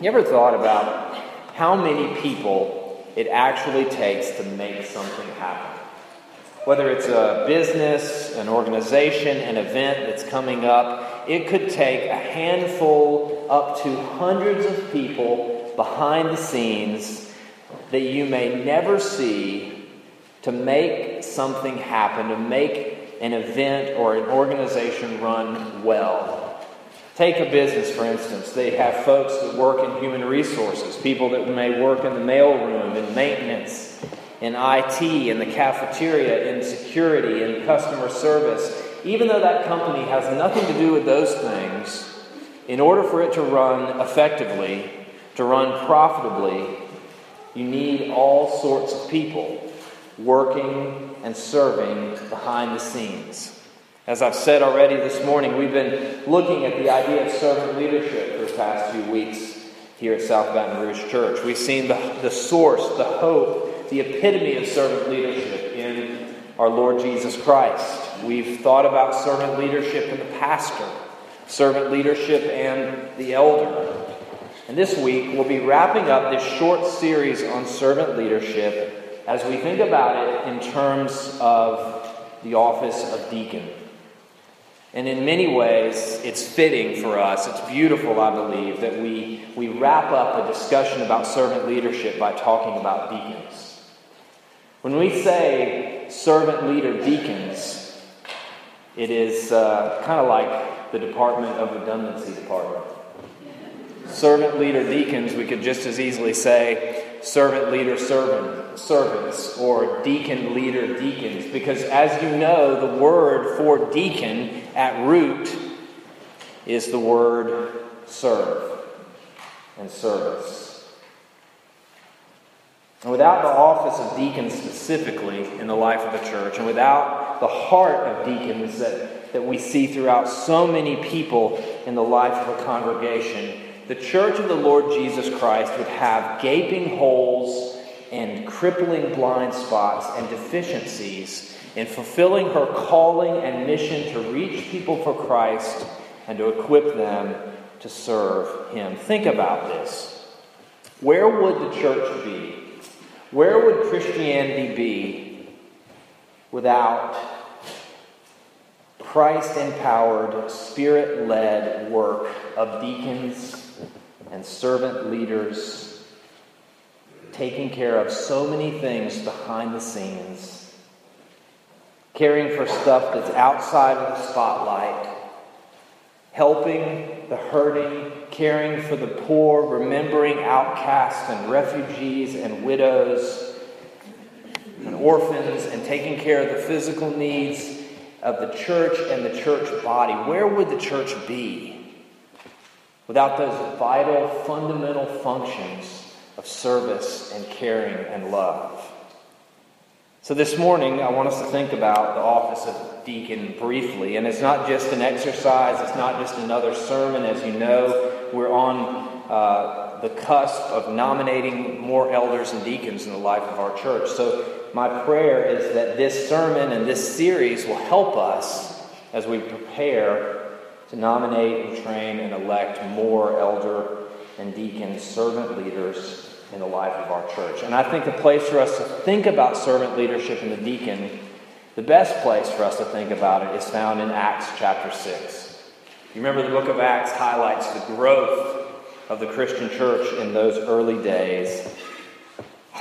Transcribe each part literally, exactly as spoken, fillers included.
You ever thought about how many people it actually takes to make something happen? Whether it's a business, an organization, an event that's coming up, it could take a handful up to hundreds of people behind the scenes that you may never see to make something happen, to make an event or an organization run well. Take a business, for instance. They have folks that work in human resources, people that may work in the mailroom, in maintenance, in I T, in the cafeteria, in security, in customer service. Even though that company has nothing to do with those things, in order for it to run effectively, to run profitably, you need all sorts of people working and serving behind the scenes. As I've said already this morning, we've been looking at the idea of servant leadership for the past few weeks here at South Baton Rouge Church. We've seen the, the source, the hope, the epitome of servant leadership in our Lord Jesus Christ. We've thought about servant leadership in the pastor, servant leadership and the elder. And this week, we'll be wrapping up this short series on servant leadership as we think about it in terms of the office of deacon. And in many ways, it's fitting for us. It's beautiful, I believe, that we, we wrap up a discussion about servant leadership by talking about deacons. When we say servant leader deacons, it is uh, kind of like the Department of Redundancy Department. Servant leader deacons, we could just as easily say servant leader servant servants or deacon leader deacons, because as you know, the word for deacon at root is the word serve and service. And without the office of deacon specifically in the life of the church, and without the heart of deacons that, that we see throughout so many people in the life of a congregation, the church of the Lord Jesus Christ would have gaping holes and crippling blind spots and deficiencies in fulfilling her calling and mission to reach people for Christ and to equip them to serve Him. Think about this. Where would the church be? Where would Christianity be without Christ-empowered, Spirit-led work of deacons and servant leaders taking care of so many things behind the scenes, caring for stuff that's outside of the spotlight, helping the hurting, caring for the poor, remembering outcasts and refugees and widows and orphans, and taking care of the physical needs of the church and the church body. Where would the church be without those vital, fundamental functions of service and caring and love? So this morning, I want us to think about the office of deacon briefly. And it's not just an exercise. It's not just another sermon. As you know, we're on uh, the cusp of nominating more elders and deacons in the life of our church. So my prayer is that this sermon and this series will help us as we prepare to nominate and train and elect more elder and deacon servant leaders in the life of our church. And I think the place for us to think about servant leadership and the deacon, the best place for us to think about it, is found in Acts chapter six. You remember the book of Acts highlights the growth of the Christian church in those early days.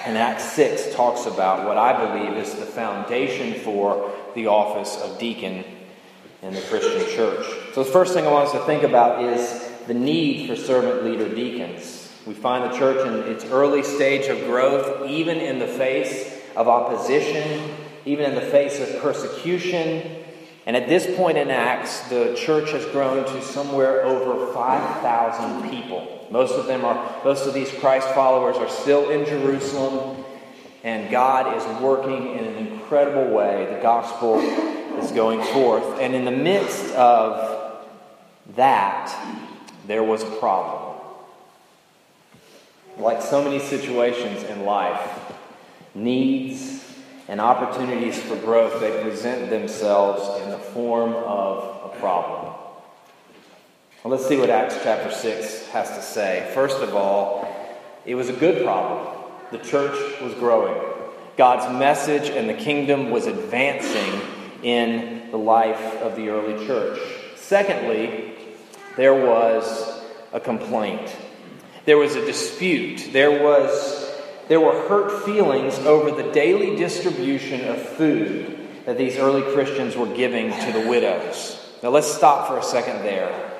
And Acts six talks about what I believe is the foundation for the office of deacon in the Christian church. So the first thing I want us to think about is the need for servant leader deacons. We find the church in its early stage of growth, even in the face of opposition, even in the face of persecution. And at this point in Acts, the church has grown to somewhere over five thousand people. Most of them are, most of these Christ followers are still in Jerusalem, and God is working in an incredible way. The gospel is going forth. And in the midst of that, there was a problem. Like so many situations in life, needs and opportunities for growth, they present themselves in the form of a problem. Well, let's see what Acts chapter six has to say. First of all, it was a good problem. The church was growing. God's message and the kingdom was advancing in the life of the early church. Secondly, there was a complaint. There was a dispute. There was there were hurt feelings over the daily distribution of food that these early Christians were giving to the widows. Now let's stop for a second there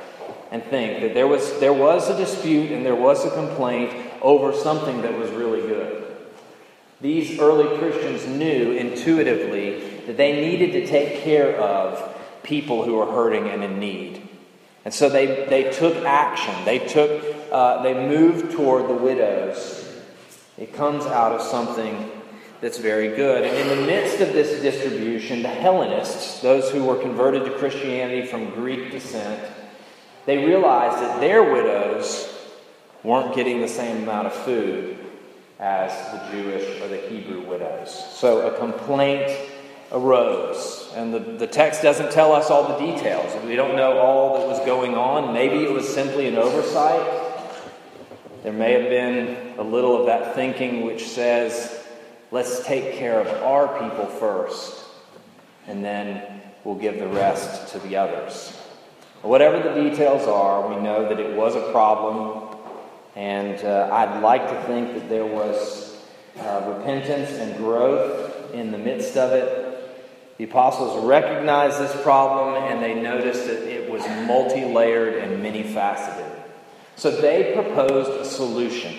and think that there was there was a dispute and there was a complaint over something that was really good. These early Christians knew intuitively that they needed to take care of people who were hurting and in need. And so they, they took action. They took uh, they moved toward the widows. It comes out of something that's very good. And in the midst of this distribution, the Hellenists, those who were converted to Christianity from Greek descent, they realized that their widows weren't getting the same amount of food as the Jewish or the Hebrew widows. So a complaint arose. And the, the text doesn't tell us all the details. We don't know all that was going on. Maybe it was simply an oversight. There may have been a little of that thinking which says, let's take care of our people first, and then we'll give the rest to the others. Whatever the details are, we know that it was a problem, and uh, I'd like to think that there was uh, repentance and growth in the midst of it. The apostles recognized this problem, and they noticed that it was multi-layered and many-faceted. So they proposed a solution.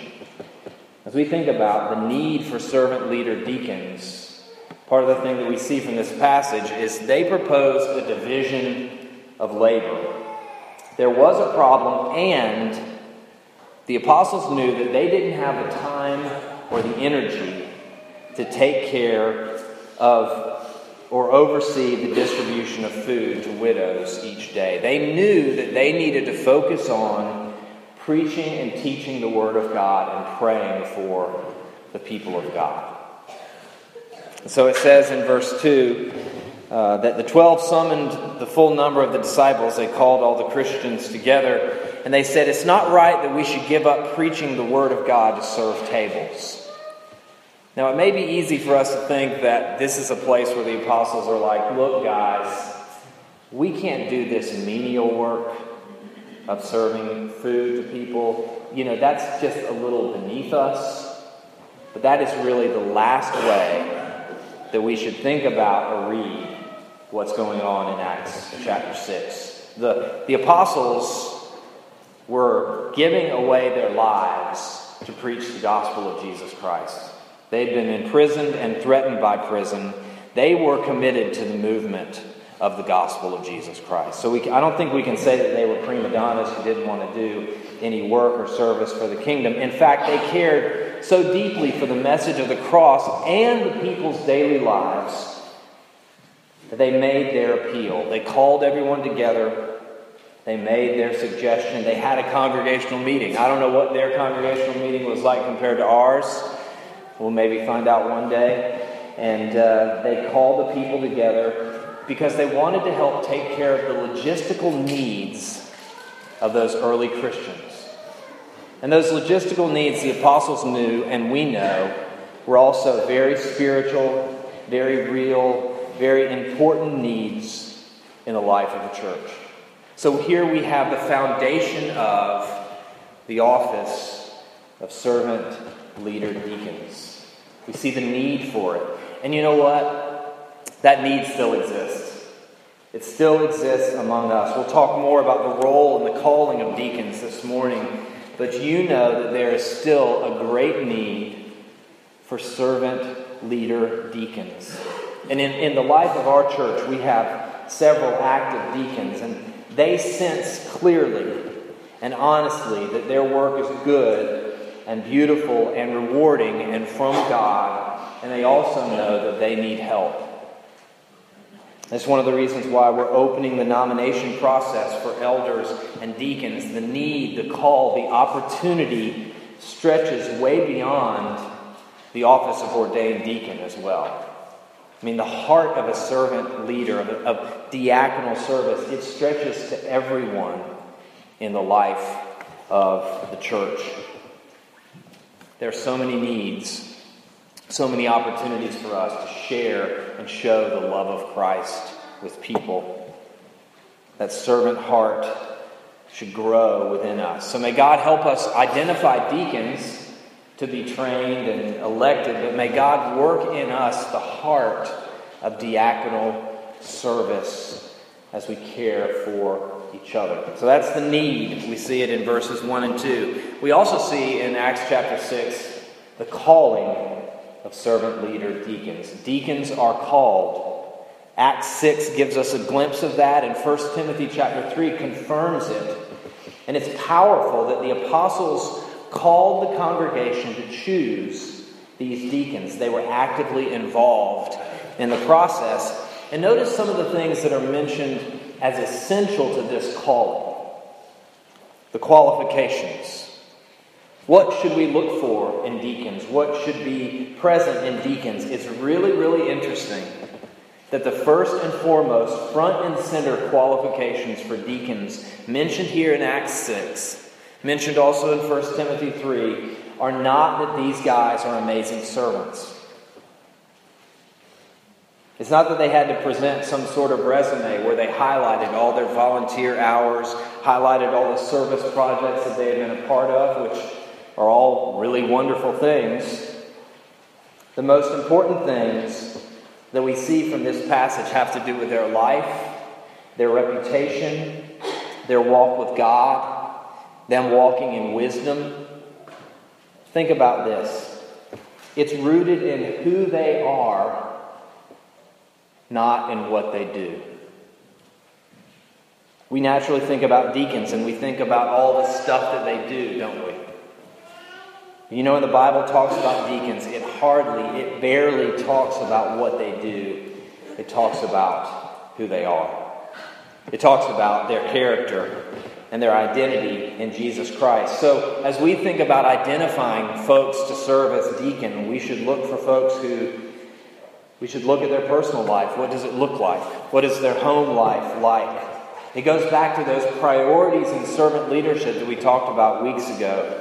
As we think about the need for servant leader deacons, part of the thing that we see from this passage is they proposed a division of labor. There was a problem, and the apostles knew that they didn't have the time or the energy to take care of or oversee the distribution of food to widows each day. They knew that they needed to focus on preaching and teaching the Word of God and praying for the people of God. And so it says in verse two uh, that the twelve summoned the full number of the disciples. They called all the Christians together, and they said, "It's not right that we should give up preaching the Word of God to serve tables." Now, it may be easy for us to think that this is a place where the apostles are like, "Look, guys, we can't do this menial work of serving food to people. You know, that's just a little beneath us." But that is really the last way that we should think about or read what's going on in Acts chapter six. The, the apostles were giving away their lives to preach the gospel of Jesus Christ. They'd been imprisoned and threatened by prison. They were committed to the movement of the gospel of Jesus Christ. So we, I don't think we can say that they were prima donnas who didn't want to do any work or service for the kingdom. In fact, they cared so deeply for the message of the cross and the people's daily lives that they made their appeal. They called everyone together. They made their suggestion. They had a congregational meeting. I don't know what their congregational meeting was like compared to ours. We'll maybe find out one day. And uh, they called the people together, because they wanted to help take care of the logistical needs of those early Christians. And those logistical needs, the apostles knew, and we know, were also very spiritual, very real, very important needs in the life of the church. So here we have the foundation of the office of servant leader deacons. We see the need for it. And you know what? That need still exists. It still exists among us. We'll talk more about the role and the calling of deacons this morning, but you know that there is still a great need for servant leader deacons. And in, in the life of our church, we have several active deacons, and they sense clearly and honestly that their work is good and beautiful and rewarding and from God, and they also know that they need help. That's one of the reasons why we're opening the nomination process for elders and deacons. The need, the call, the opportunity stretches way beyond the office of ordained deacon as well. I mean, the heart of a servant leader, of, of diaconal service, it stretches to everyone in the life of the church. There are so many needs, so many opportunities for us to share and show the love of Christ with people. That servant heart should grow within us. So may God help us identify deacons to be trained and elected, but may God work in us the heart of diaconal service as we care for each other. So that's the need. We see it in verses one and two. We also see in Acts chapter six the calling of servant leader deacons. Deacons are called. Acts six gives us a glimpse of that, and First Timothy chapter three confirms it. And it's powerful that the apostles called the congregation to choose these deacons. They were actively involved in the process. And notice some of the things that are mentioned as essential to this calling. The qualifications. What should we look for in deacons? What should be present in deacons? It's really, really interesting that the first and foremost front and center qualifications for deacons mentioned here in Acts six, mentioned also in First Timothy three, are not that these guys are amazing servants. It's not that they had to present some sort of resume where they highlighted all their volunteer hours, highlighted all the service projects that they had been a part of, which are all really wonderful things. The most important things that we see from this passage have to do with their life, their reputation, their walk with God, them walking in wisdom. Think about this. It's rooted in who they are, not in what they do. We naturally think about deacons and we think about all the stuff that they do, don't we? You know, when the Bible talks about deacons, it hardly, it barely talks about what they do. It talks about who they are. It talks about their character and their identity in Jesus Christ. So as we think about identifying folks to serve as deacon, we should look for folks who, we should look at their personal life. What does it look like? What is their home life like? It goes back to those priorities in servant leadership that we talked about weeks ago.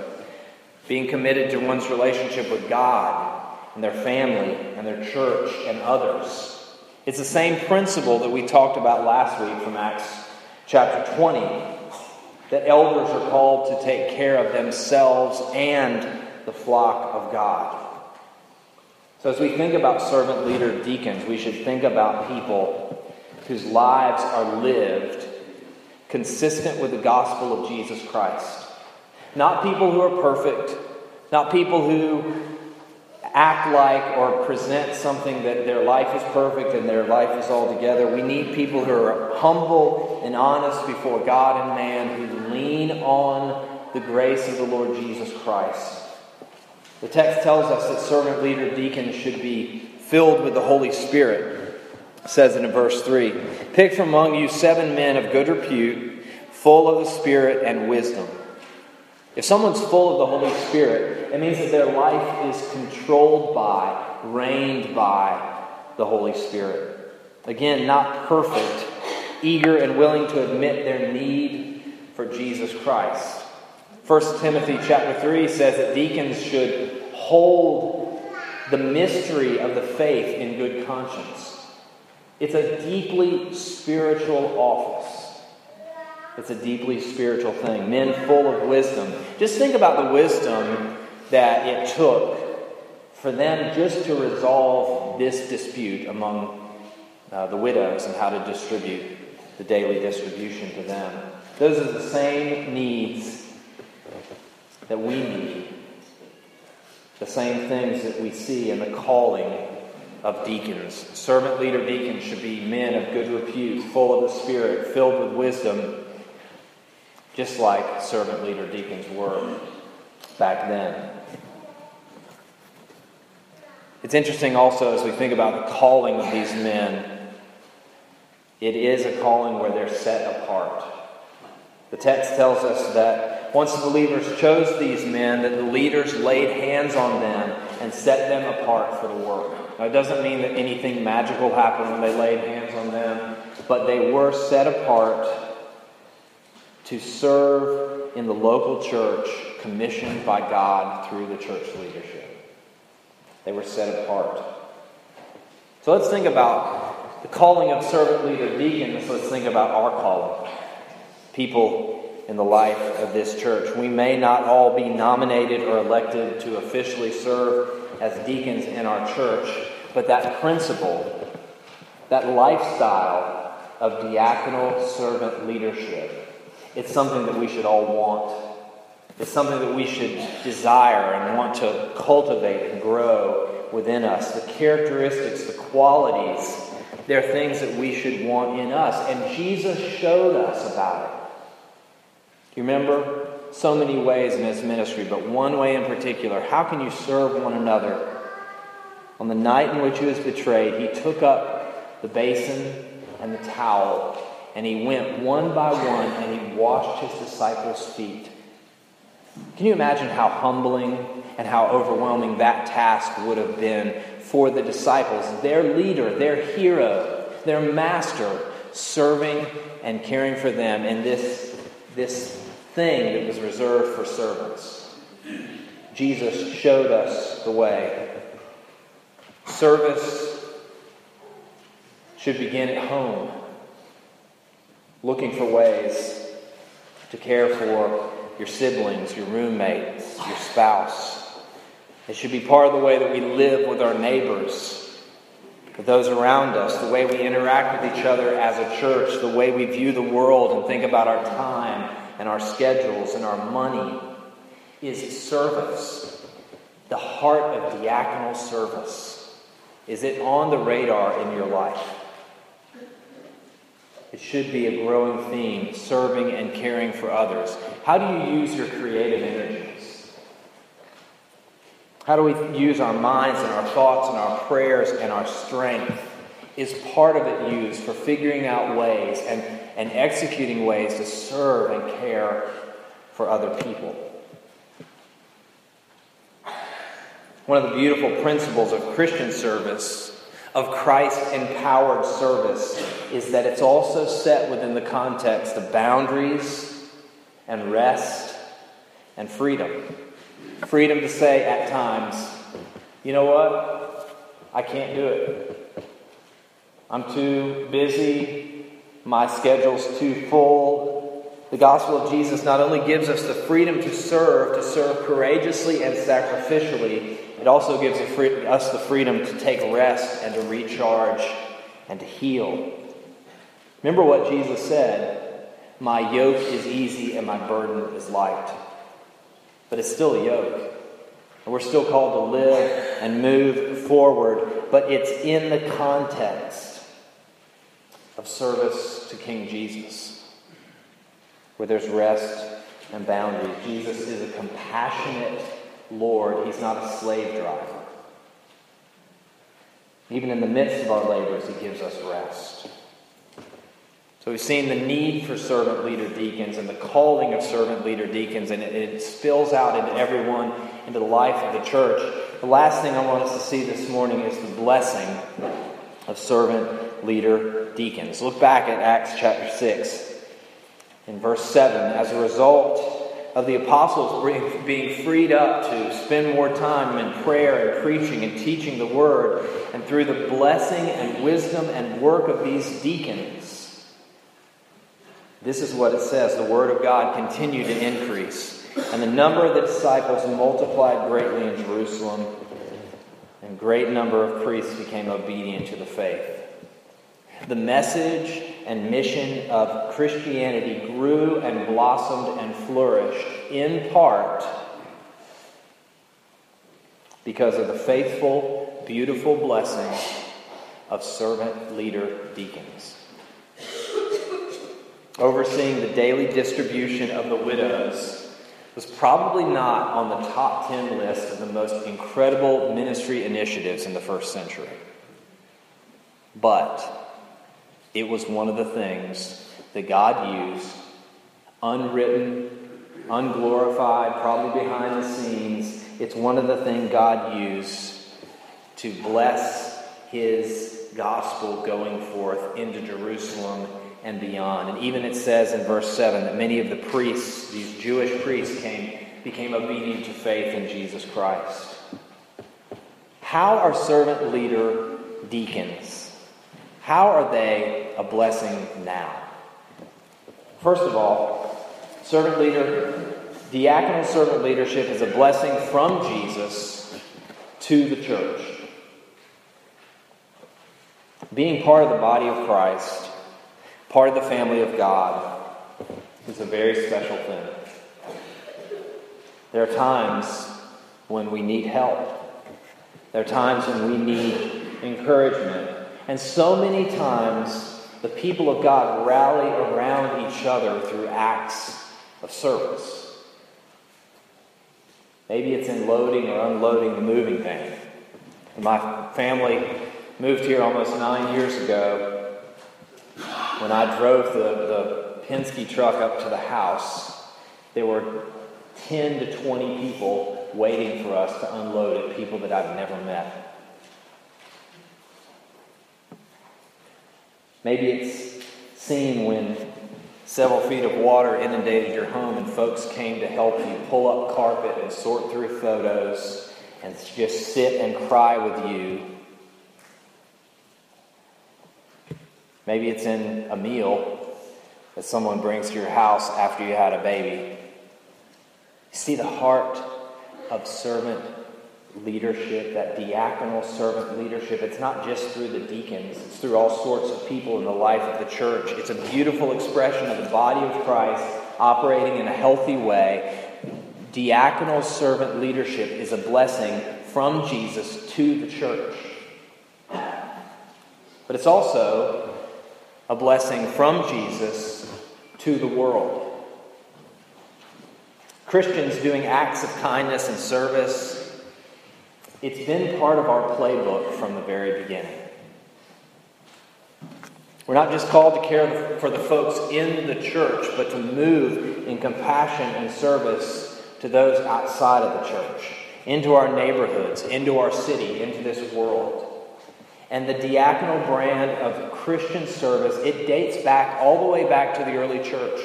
Being committed to one's relationship with God and their family and their church and others. It's the same principle that we talked about last week from Acts chapter twenty, that elders are called to take care of themselves and the flock of God. So as we think about servant leader deacons, we should think about people whose lives are lived consistent with the gospel of Jesus Christ. Not people who are perfect, not people who act like or present something that their life is perfect and their life is all together. We need people who are humble and honest before God and man, who lean on the grace of the Lord Jesus Christ. The text tells us that servant leader deacons should be filled with the Holy Spirit. It says it in verse three, "Pick from among you seven men of good repute, full of the Spirit and wisdom." If someone's full of the Holy Spirit, it means that their life is controlled by, reigned by the Holy Spirit. Again, not perfect, eager and willing to admit their need for Jesus Christ. First Timothy chapter three says that deacons should hold the mystery of the faith in good conscience. It's a deeply spiritual office. It's a deeply spiritual thing. Men full of wisdom. Just think about the wisdom that it took for them just to resolve this dispute among uh, the widows and how to distribute the daily distribution to them. Those are the same needs that we need. The same things that we see in the calling of deacons. Servant leader deacons should be men of good repute, full of the Spirit, filled with wisdom, just like servant leader deacons were back then. It's interesting also as we think about the calling of these men, it is a calling where they're set apart. The text tells us that once the believers chose these men, that the leaders laid hands on them and set them apart for the work. Now, it doesn't mean that anything magical happened when they laid hands on them, but they were set apart to serve in the local church commissioned by God through the church leadership. They were set apart. So let's think about the calling of servant leader deacons. Let's think about our calling. People in the life of this church. We may not all be nominated or elected to officially serve as deacons in our church, but that principle, that lifestyle of diaconal servant leadership, it's something that we should all want. It's something that we should desire and want to cultivate and grow within us. The characteristics, the qualities, they're things that we should want in us. And Jesus showed us about it. Do you remember? So many ways in his ministry, but one way in particular. How can you serve one another? On the night in which he was betrayed, he took up the basin and the towel, and he went one by one and he washed his disciples' feet. Can you imagine how humbling and how overwhelming that task would have been for the disciples, their leader, their hero, their master, serving and caring for them in this, this thing that was reserved for servants? Jesus showed us the way. Service should begin at home, looking for ways to care for your siblings, your roommates, your spouse. It should be part of the way that we live with our neighbors, with those around us, the way we interact with each other as a church, the way we view the world and think about our time and our schedules and our money is service. The heart of diaconal service. Is it on the radar in your life? It should be a growing theme, serving and caring for others. How do you use your creative energies? How do we use our minds and our thoughts and our prayers and our strength? Is part of it used for figuring out ways and, and executing ways to serve and care for other people? One of the beautiful principles of Christian service, of Christ-empowered service, is that it's also set within the context of boundaries and rest and freedom. Freedom to say at times, you know what? I can't do it. I'm too busy. My schedule's too full. The gospel of Jesus not only gives us the freedom to serve, to serve courageously and sacrificially, it also gives us the freedom to take rest and to recharge and to heal. Remember what Jesus said, my yoke is easy and my burden is light. But it's still a yoke. And we're still called to live and move forward, but it's in the context of service to King Jesus, where there's rest and boundaries. Jesus is a compassionate Lord, he's not a slave driver. Even in the midst of our labors, he gives us rest. So we've seen the need for servant leader deacons and the calling of servant leader deacons, and it, it spills out into everyone, into the life of the church. The last thing I want us to see this morning is the blessing of servant leader deacons. Look back at Acts chapter six, in verse seven. As a result of the apostles being freed up to spend more time in prayer and preaching and teaching the word, and through the blessing and wisdom and work of these deacons, this is what it says, the word of God continued to increase, and the number of the disciples multiplied greatly in Jerusalem, and great number of priests became obedient to the faith. The message and mission of Christianity grew and blossomed and flourished in part because of the faithful, beautiful blessing of servant leader deacons, overseeing the daily distribution of the widows. Was probably not on the top ten list of the most incredible ministry initiatives in the first century, but it was one of the things that God used, unwritten, unglorified, probably behind the scenes. It's one of the things God used to bless his gospel going forth into Jerusalem and beyond. And even it says in verse seven that many of the priests, these Jewish priests, came became obedient to faith in Jesus Christ. How are servant leader deacons? How are they a blessing now? First of all, servant leader, diaconal servant leadership is a blessing from Jesus to the church. Being part of the body of Christ, part of the family of God, is a very special thing. There are times when we need help. There are times when we need encouragement. And so many times the people of God rally around each other through acts of service. Maybe it's in loading or unloading the moving van. My family moved here almost nine years ago. When I drove the, the Penske truck up to the house, there were ten to twenty people waiting for us to unload it, people that I've never met. Maybe it's seen when several feet of water inundated your home and folks came to help you pull up carpet and sort through photos and just sit and cry with you. Maybe it's in a meal that someone brings to your house after you had a baby. See the heart of servant leadership, that diaconal servant leadership. It's not just through the deacons. It's through all sorts of people in the life of the church. It's a beautiful expression of the body of Christ operating in a healthy way. Diaconal servant leadership is a blessing from Jesus to the church. But it's also a blessing from Jesus to the world. Christians doing acts of kindness and service, it's been part of our playbook from the very beginning. We're not just called to care for the folks in the church, but to move in compassion and service to those outside of the church, into our neighborhoods, into our city, into this world. And the diaconal brand of Christian service, it dates back all the way back to the early church.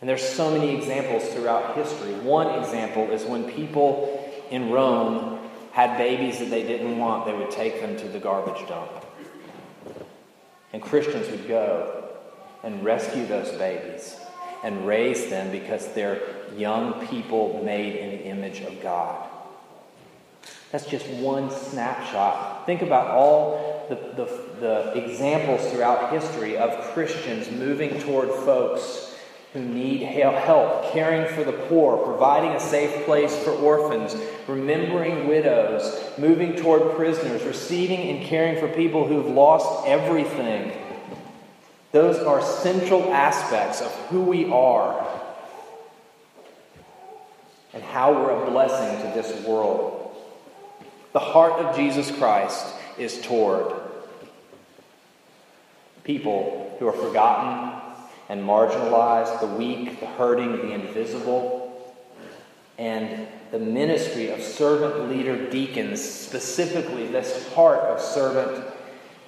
And there's so many examples throughout history. One example is when people in Rome had babies that they didn't want, they would take them to the garbage dump. And Christians would go and rescue those babies and raise them because they're young people made in the image of God. That's just one snapshot. Think about all the, the, the examples throughout history of Christians moving toward folks who need help, caring for the poor, providing a safe place for orphans, remembering widows, moving toward prisoners, receiving and caring for people who've lost everything. Those are central aspects of who we are and how we're a blessing to this world. The heart of Jesus Christ is toward people who are forgotten and marginalized, the weak, the hurting, the invisible. And the ministry of servant leader deacons, specifically this heart of servant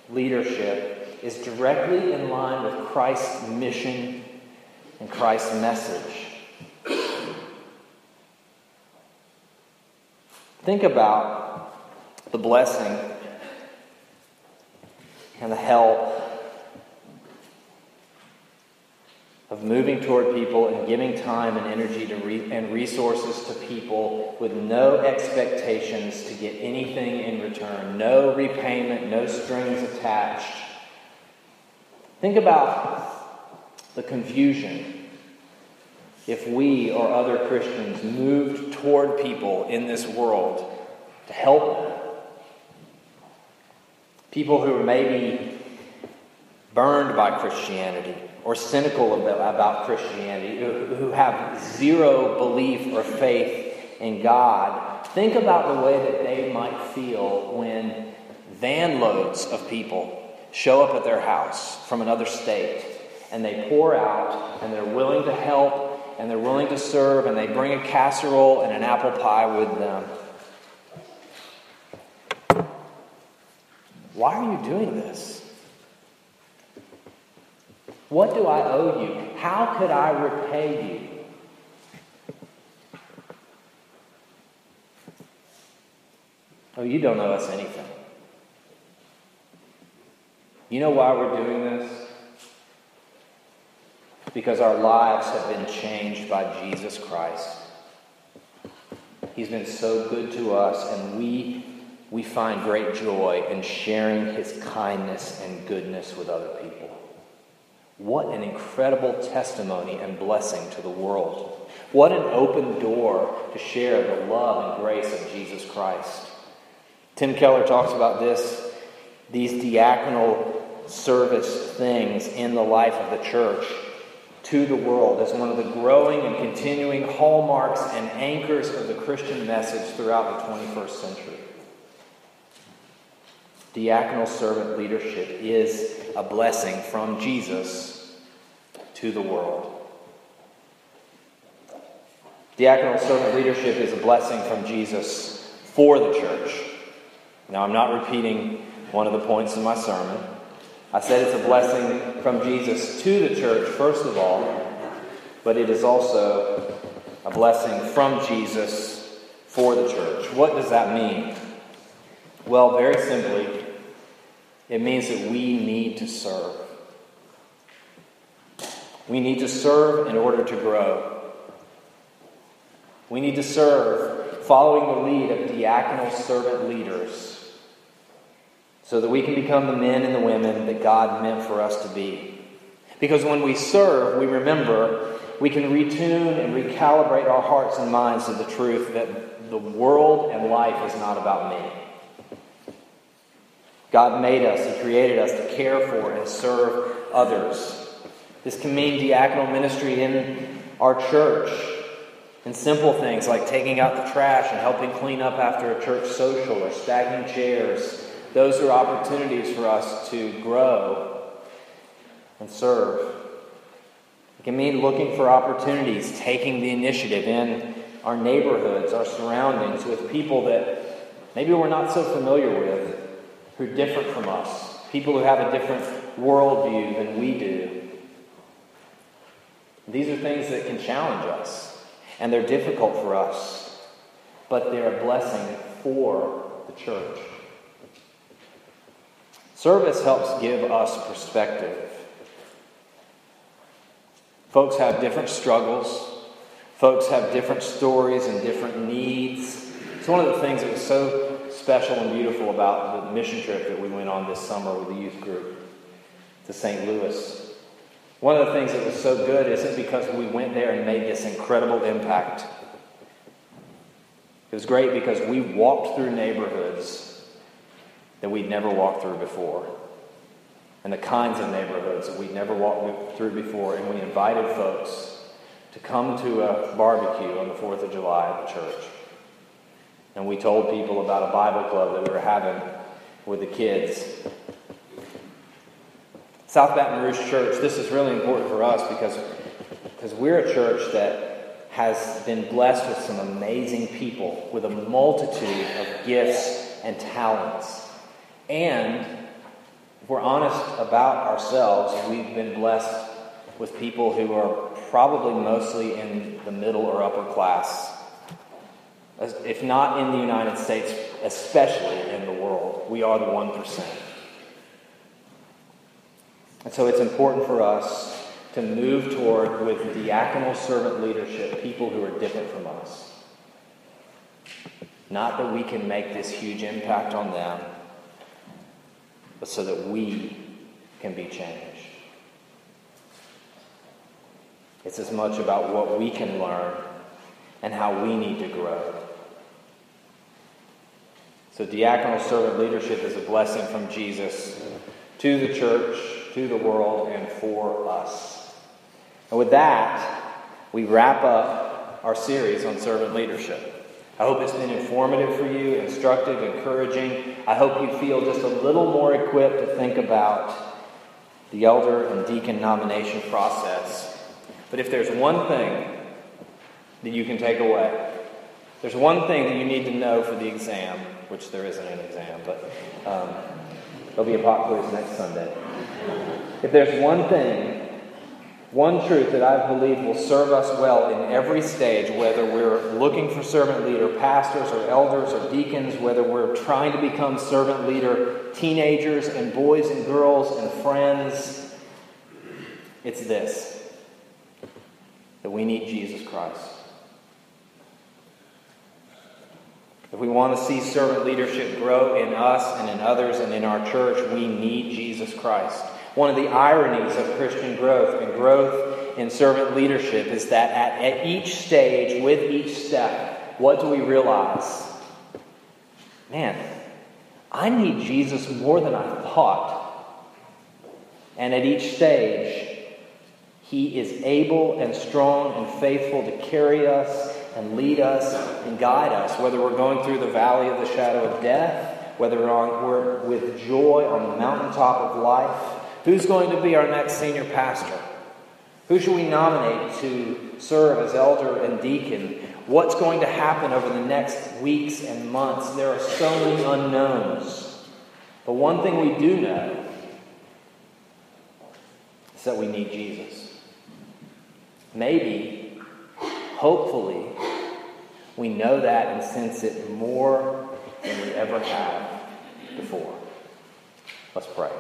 leadership, is directly in line with Christ's mission and Christ's message. Think about the blessing and the help of moving toward people and giving time and energy to re- and resources to people with no expectations to get anything in return. No repayment, no strings attached. Think about the confusion if we or other Christians moved toward people in this world to help them. People who are maybe burned by Christianity, or cynical about Christianity, who have zero belief or faith in God. Think about the way that they might feel when van loads of people show up at their house from another state, and they pour out, and they're willing to help, and they're willing to serve, and they bring a casserole and an apple pie with them. Why are you doing this? What do I owe you? How could I repay you? Oh, you don't owe us anything. You know why we're doing this? Because our lives have been changed by Jesus Christ. He's been so good to us, and we we find great joy in sharing his kindness and goodness with other people. What an incredible testimony and blessing to the world. What an open door to share the love and grace of Jesus Christ. Tim Keller talks about this, these diaconal service things in the life of the church to the world as one of the growing and continuing hallmarks and anchors of the Christian message throughout the twenty-first century. Diaconal servant leadership is a blessing from Jesus to the world. Diaconal servant leadership is a blessing from Jesus for the church. Now, I'm not repeating one of the points in my sermon. I said it's a blessing from Jesus to the church, first of all, but it is also a blessing from Jesus for the church. What does that mean? Well, very simply, it means that we need to serve. We need to serve in order to grow. We need to serve following the lead of diaconal servant leaders, so that we can become the men and the women that God meant for us to be. Because when we serve, we remember, we can retune and recalibrate our hearts and minds to the truth that the world and life is not about me. God made us, he created us to care for and serve others. This can mean diaconal ministry in our church, and simple things like taking out the trash and helping clean up after a church social or stacking chairs. Those are opportunities for us to grow and serve. It can mean looking for opportunities, taking the initiative in our neighborhoods, our surroundings, with people that maybe we're not so familiar with, who are different from us, people who have a different worldview than we do. These are things that can challenge us, and they're difficult for us, but they're a blessing for the church. Service helps give us perspective. Folks have different struggles. Folks have different stories and different needs. It's one of the things that was so special and beautiful about the mission trip that we went on this summer with the youth group to Saint Louis. One of the things that was so good isn't because we went there and made this incredible impact. It was great because we walked through neighborhoods that we'd never walked through before, and the kinds of neighborhoods that we'd never walked through before, and we invited folks to come to a barbecue on the fourth of July at the church. And we told people about a Bible club that we were having with the kids. South Baton Rouge Church, this is really important for us because, because we're a church that has been blessed with some amazing people, with a multitude of gifts and talents. And if we're honest about ourselves, we've been blessed with people who are probably mostly in the middle or upper class, if not in the United States, especially in the world. We are the one percent. And so it's important for us to move toward, with diaconal servant leadership, people who are different from us. Not that we can make this huge impact on them, but so that we can be changed. It's as much about what we can learn and how we need to grow. So diaconal servant leadership is a blessing from Jesus to the church, to the world, and for us. And with that, we wrap up our series on servant leadership. I hope it's been informative for you, instructive, encouraging. I hope you feel just a little more equipped to think about the elder and deacon nomination process. But if there's one thing that you can take away, there's one thing that you need to know for the exam, which there isn't an exam, but um, there'll be a pop quiz next Sunday. If there's one thing One truth that I believe will serve us well in every stage, whether we're looking for servant leader pastors or elders or deacons, whether we're trying to become servant leader teenagers and boys and girls and friends, it's this: that we need Jesus Christ. If we want to see servant leadership grow in us and in others and in our church, we need Jesus Christ. One of the ironies of Christian growth and growth in servant leadership is that at, at each stage, with each step, what do we realize? Man, I need Jesus more than I thought. And at each stage, He is able and strong and faithful to carry us and lead us and guide us, whether we're going through the valley of the shadow of death, whether we're with joy on the mountaintop of life. Who's going to be our next senior pastor? Who should we nominate to serve as elder and deacon? What's going to happen over the next weeks and months? There are so many unknowns. But one thing we do know is that we need Jesus. Maybe, hopefully, we know that and sense it more than we ever have before. Let's pray.